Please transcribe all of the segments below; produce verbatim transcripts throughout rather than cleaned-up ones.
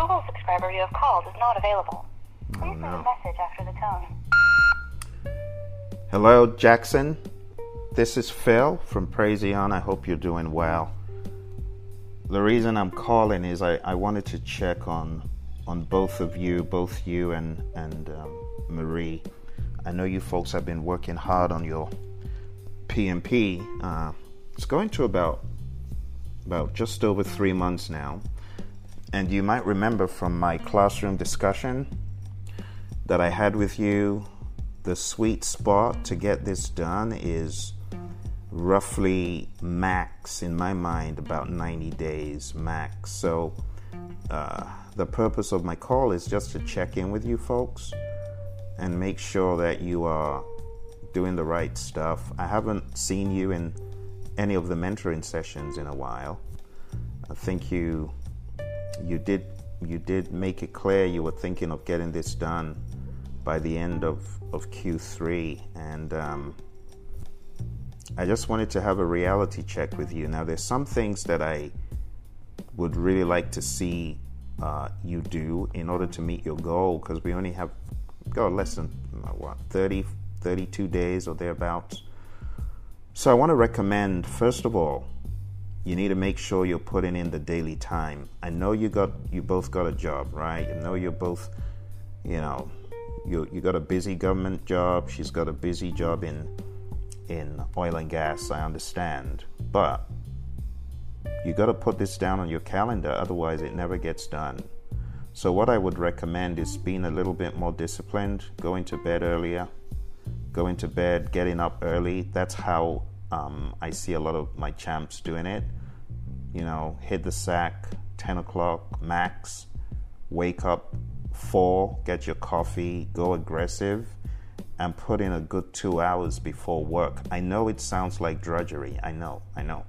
Google subscriber you have called is not available. Please leave a message after the tone. Hello, Jackson. This is Phil from Prezeon. I hope you're doing well. The reason I'm calling is I, I wanted to check on on both of you, both you and, and um, Marie. I know you folks have been working hard on your P M P. Uh, it's going to about, about just over three months now. And you might remember from my classroom discussion that I had with you, the sweet spot to get this done is roughly max, in my mind, about ninety days max. So uh, the purpose of my call is just to check in with you folks and make sure that you are doing the right stuff. I haven't seen you in any of the mentoring sessions in a while. I think you you did you did make it clear you were thinking of getting this done by the end of, of Q three, and um, I just wanted to have a reality check with you. Now, there's some things that I would really like to see uh, you do in order to meet your goal, because we only have God, less than, what, thirty, thirty-two days or thereabouts. So I want to recommend, first of all, you need to make sure you're putting in the daily time. I know you got, you both got a job, right? You know you're both, you know, you you got a busy government job. She's got a busy job in in oil and gas, I understand. But you got to put this down on your calendar, otherwise it never gets done. So what I would recommend is being a little bit more disciplined, going to bed earlier, going to bed, getting up early. That's how um, I see a lot of my champs doing it. You know, hit the sack, ten o'clock max, wake up four, get your coffee, go aggressive, and put in a good two hours before work. I know it sounds like drudgery. I know, I know.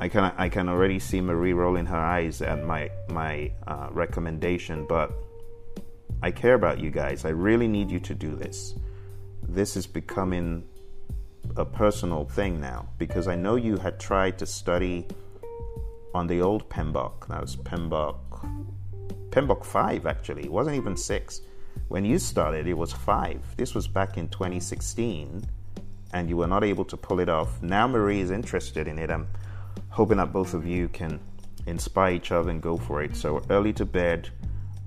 I can I can already see Marie rolling her eyes at my my uh, recommendation, but I care about you guys. I really need you to do this. This is becoming a personal thing now, because I know you had tried to study on the old P M B O K. That was P M B O K, P M B O K five actually. It wasn't even six. When you started, it was five. This was back in twenty sixteen, and you were not able to pull it off. Now Marie is interested in it. I'm hoping that both of you can inspire each other and go for it. So early to bed.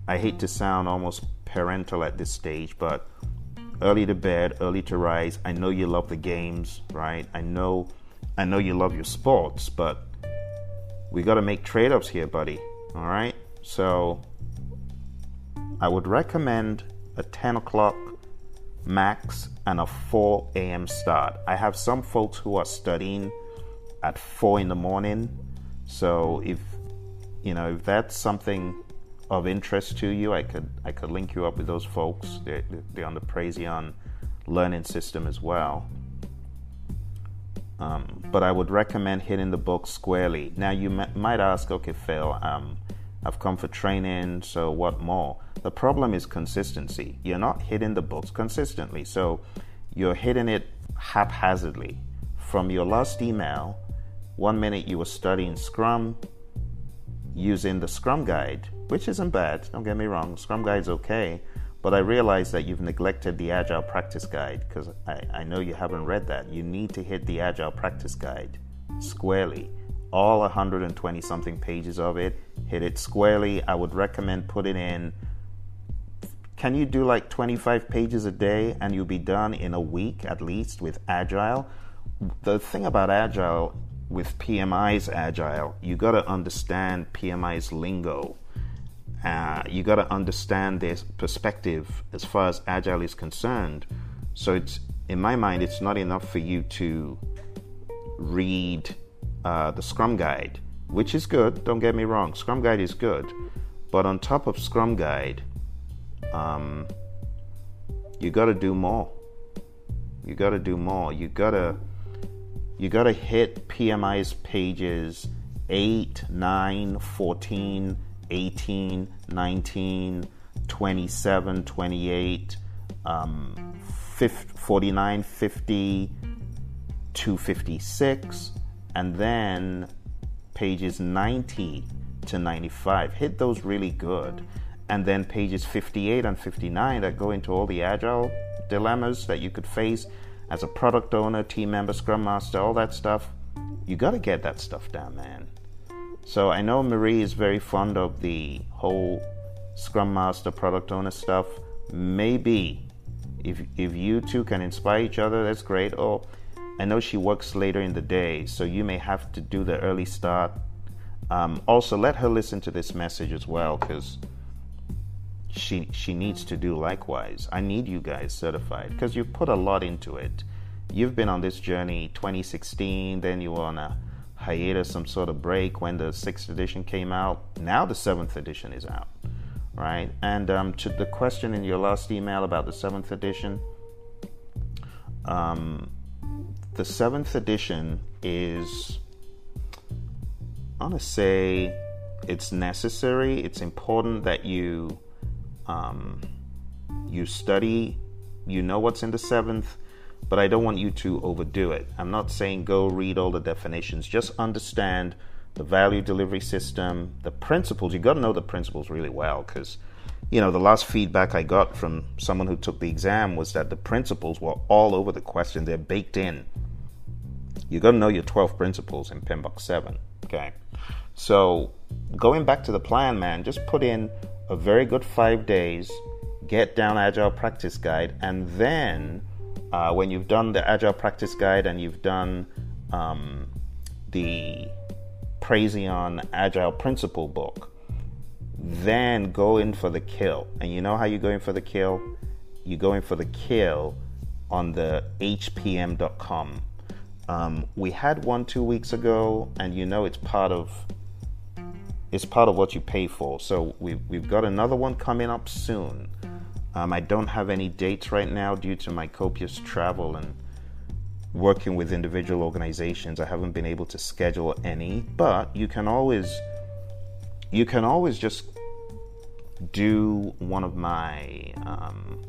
I hate to sound almost parental at this stage, but early to bed, early to rise. I know you love the games, right? I know, I know you love your sports, but we got to make trade-offs here, buddy. All right. So I would recommend a ten o'clock max and a four a.m. start. I have some folks who are studying at four in the morning. So if you know if that's something of interest to you, I could I could link you up with those folks. They're, they're on the Prezeon learning system as well. Um, but I would recommend hitting the book squarely. Now you m- might ask, okay, Phil, um, I've come for training, so what more? The problem is consistency. You're not hitting the books consistently, so you're hitting it haphazardly. From your last email, one minute you were studying Scrum using the Scrum Guide, which isn't bad, don't get me wrong, Scrum Guide's okay, but I realized that you've neglected the Agile Practice Guide, because I, I know you haven't read that. You need to hit the Agile Practice Guide squarely. All one hundred twenty something pages of it, hit it squarely. I would recommend putting in, can you do like twenty-five pages a day and you'll be done in a week at least with Agile? The thing about Agile, with P M I's Agile, you got to understand P M I's lingo. Uh, you got to understand their perspective as far as Agile is concerned. So it's, in my mind, it's not enough for you to read uh, the Scrum Guide, which is good. Don't get me wrong. Scrum Guide is good. But on top of Scrum Guide, um, you got to do more. You got to do more. You got to... You got to hit P M I's pages eight, nine, fourteen, eighteen, nineteen, twenty-seven, twenty-eight, um, forty-nine, fifty, two fifty-six, and then pages ninety to ninety-five. Hit those really good. And then pages fifty-eight and fifty-nine that go into all the agile dilemmas that you could face as a product owner, team member, scrum master, all that stuff. You got to get that stuff down, man. So I know Marie is very fond of the whole scrum master, product owner stuff. Maybe if if you two can inspire each other, that's great. Or I know she works later in the day, so you may have to do the early start. Um, also, let her listen to this message as well, because she she needs to do likewise. I need you guys certified, because you put a lot into it. You've been on this journey twenty sixteen, then you were on a hiatus, some sort of break when the sixth edition came out. Now the seventh edition is out, right? And um, to the question in your last email about the seventh edition, um, the seventh edition is, I want to say, it's necessary. It's important that you um, you study, you know what's in the seventh, but I don't want you to overdo it. I'm not saying go read all the definitions. Just understand the value delivery system, the principles. You got to know the principles really well, because, you know, the last feedback I got from someone who took the exam was that the principles were all over the question. They're baked in. You got to know your twelve principles in P M B O K seven, okay? So going back to the plan, man, just put in a very good five days, get down Agile Practice Guide, and then uh, when you've done the Agile Practice Guide and you've done um, the Prezeon Agile Principle book, then go in for the kill. And you know how you go in for the kill? You go in for the kill on the H P M dot com. Um, we had one two weeks ago, and you know it's part of it's part of what you pay for. So we've we've got another one coming up soon. Um, I don't have any dates right now due to my copious travel and working with individual organizations. I haven't been able to schedule any, but you can always you can always just do one of my um,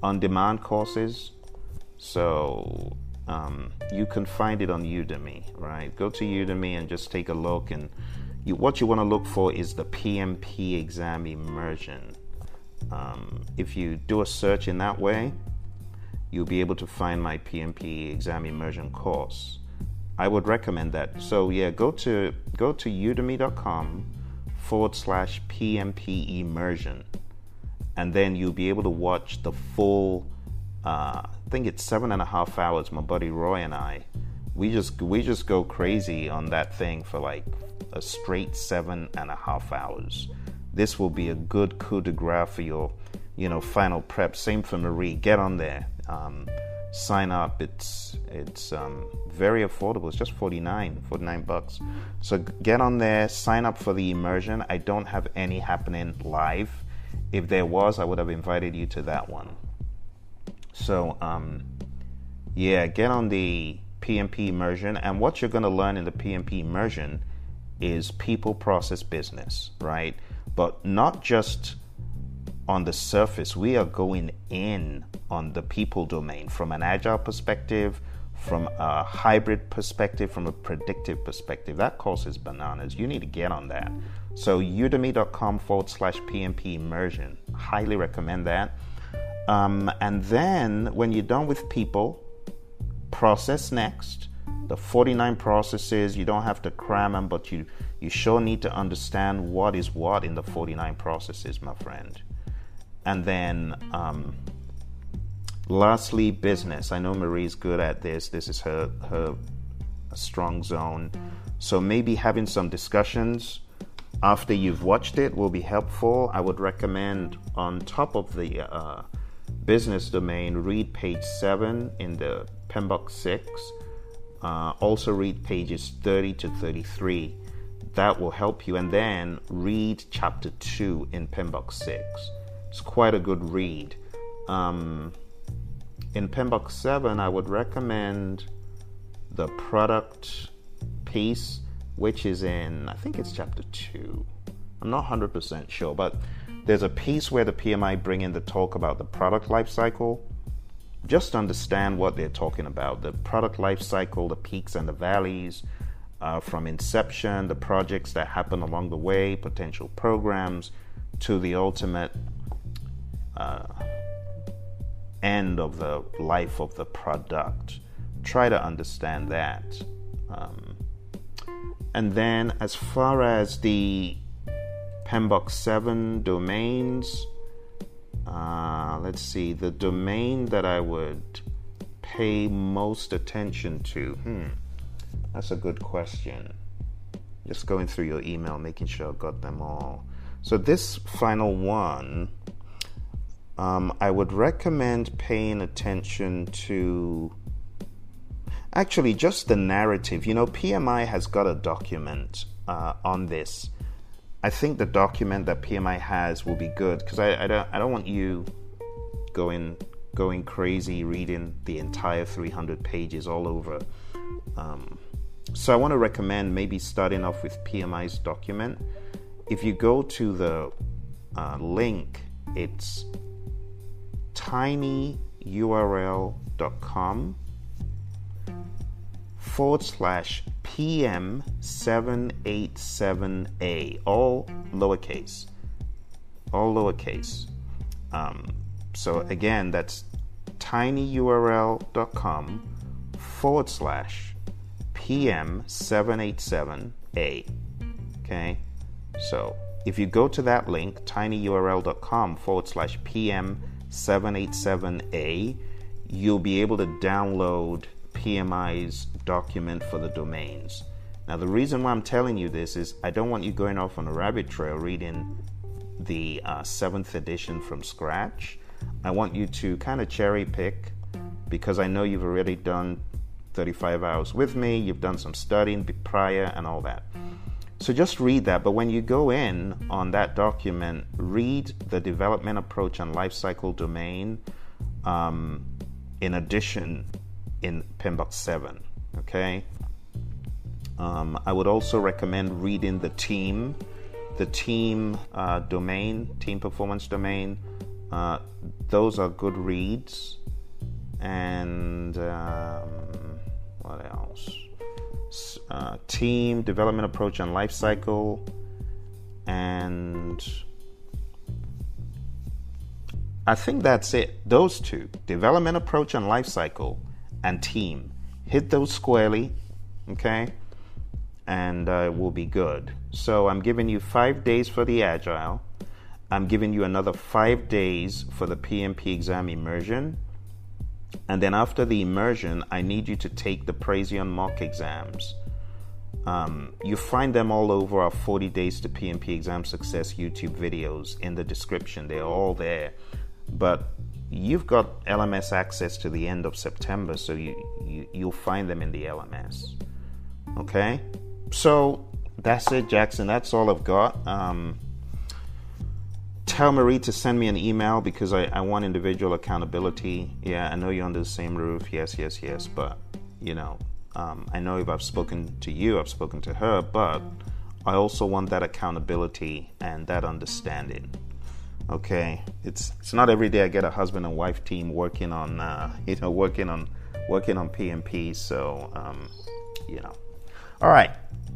on-demand courses. So um, you can find it on Udemy, right? Go to Udemy and just take a look, and you, what you want to look for is the P M P Exam Immersion. Um, if you do a search in that way, you'll be able to find my P M P Exam Immersion course. I would recommend that. So yeah, go to go to udemy.com forward slash PMP Immersion, and then you'll be able to watch the full, uh, I think it's seven and a half hours. My buddy Roy and I, we just we just go crazy on that thing for like a straight seven and a half hours. This will be a good coup de grace for your, you know, final prep. Same for Marie. Get on there. Um, sign up. It's it's um, very affordable. It's just forty-nine, forty-nine bucks. So get on there, sign up for the immersion. I don't have any happening live. If there was, I would have invited you to that one. So um, yeah, get on the P M P immersion, and what you're going to learn in the P M P immersion is people, process, business, right? But not just on the surface. We are going in on the people domain from an agile perspective, from a hybrid perspective, from a predictive perspective. That course is bananas. You need to get on that. So udemy.com forward slash PMP immersion. Highly recommend that. Um, and then when you're done with people, process next. The forty-nine processes, you don't have to cram them, but you, you sure need to understand what is what in the forty-nine processes, my friend. And then um, lastly, business. I know Marie's good at this. This is her, her strong zone. So maybe having some discussions after you've watched it will be helpful. I would recommend, on top of the uh, business domain, read page seven in the P M B O K six. Uh, also read pages thirty to thirty-three. That will help you. And then read chapter two in P M B O K six. It's quite a good read. Um, in P M B O K seven, I would recommend the product piece, which is in, I think it's chapter two. I'm not one hundred percent sure, but there's a piece where the P M I bring in the talk about the product lifecycle. Just understand what they're talking about, the product life cycle, the peaks and the valleys, uh, from inception, the projects that happen along the way, potential programs, to the ultimate uh, end of the life of the product. Try to understand that. Um, and then as far as the P M B O K seven domains, uh, let's see, the domain that I would pay most attention to, hmm, that's a good question. Just going through your email, making sure I've got them all. So this final one, um, I would recommend paying attention to actually just the narrative. You know, P M I has got a document uh, on this. I think the document that P M I has will be good, because I, I don't I don't want you going going crazy reading the entire three hundred pages all over. Um, so I want to recommend maybe starting off with P M I's document. If you go to the uh, link, it's tinyurl.com forward slash P M seven eight seven A, all lowercase, all lowercase. Um, so again, that's tinyurl.com forward slash P M seven eight seven A, okay? So if you go to that link, tinyurl.com forward slash P M seven eight seven A, you'll be able to download P M I's document for the domains. Now, the reason why I'm telling you this is I don't want you going off on a rabbit trail reading the uh, seventh edition from scratch. I want you to kind of cherry pick, because I know you've already done thirty-five hours with me, you've done some studying prior and all that. So just read that, but when you go in on that document, read the development approach and lifecycle domain um, in addition in P M B O K seven, okay? Um, I would also recommend reading the team, the team uh, domain, team performance domain. Uh, those are good reads. And um, what else? Uh, team, development approach and life cycle, and I think that's it. Those two, development approach and life cycle and team, hit those squarely, okay, and uh, it will be good. So I'm giving you five days for the Agile. I'm giving you another five days for the P M P exam immersion. And then after the immersion, I need you to take the Prezeon mock exams. Um, you find them all over our forty days to P M P Exam Success YouTube videos in the description. They're all there. But you've got L M S access to the end of September, so you, you, you'll find them in the L M S. Okay? So that's it, Jackson. That's all I've got. Um, Tell Marie to send me an email, because I, I want individual accountability. Yeah, I know you're under the same roof. Yes, yes, yes. But, you know, um, I know if I've spoken to you, I've spoken to her. But I also want that accountability and that understanding. Okay, it's it's not every day I get a husband and wife team working on, uh, you know, working on working on P M P. So, um, you know. All right.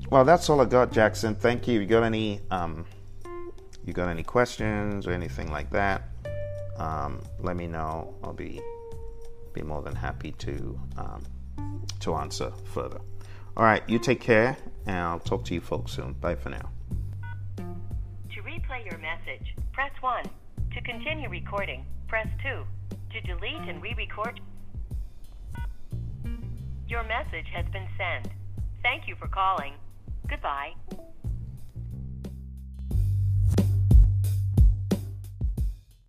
Well, that's all I got, Jackson. Thank you. You got any? Um, You got any questions or anything like that, um, let me know. I'll be be more than happy to um, to answer further. All right, you take care, and I'll talk to you folks soon. Bye for now. To replay your message, press one. To continue recording, press two. To delete and re-record, your message has been sent. Thank you for calling. Goodbye.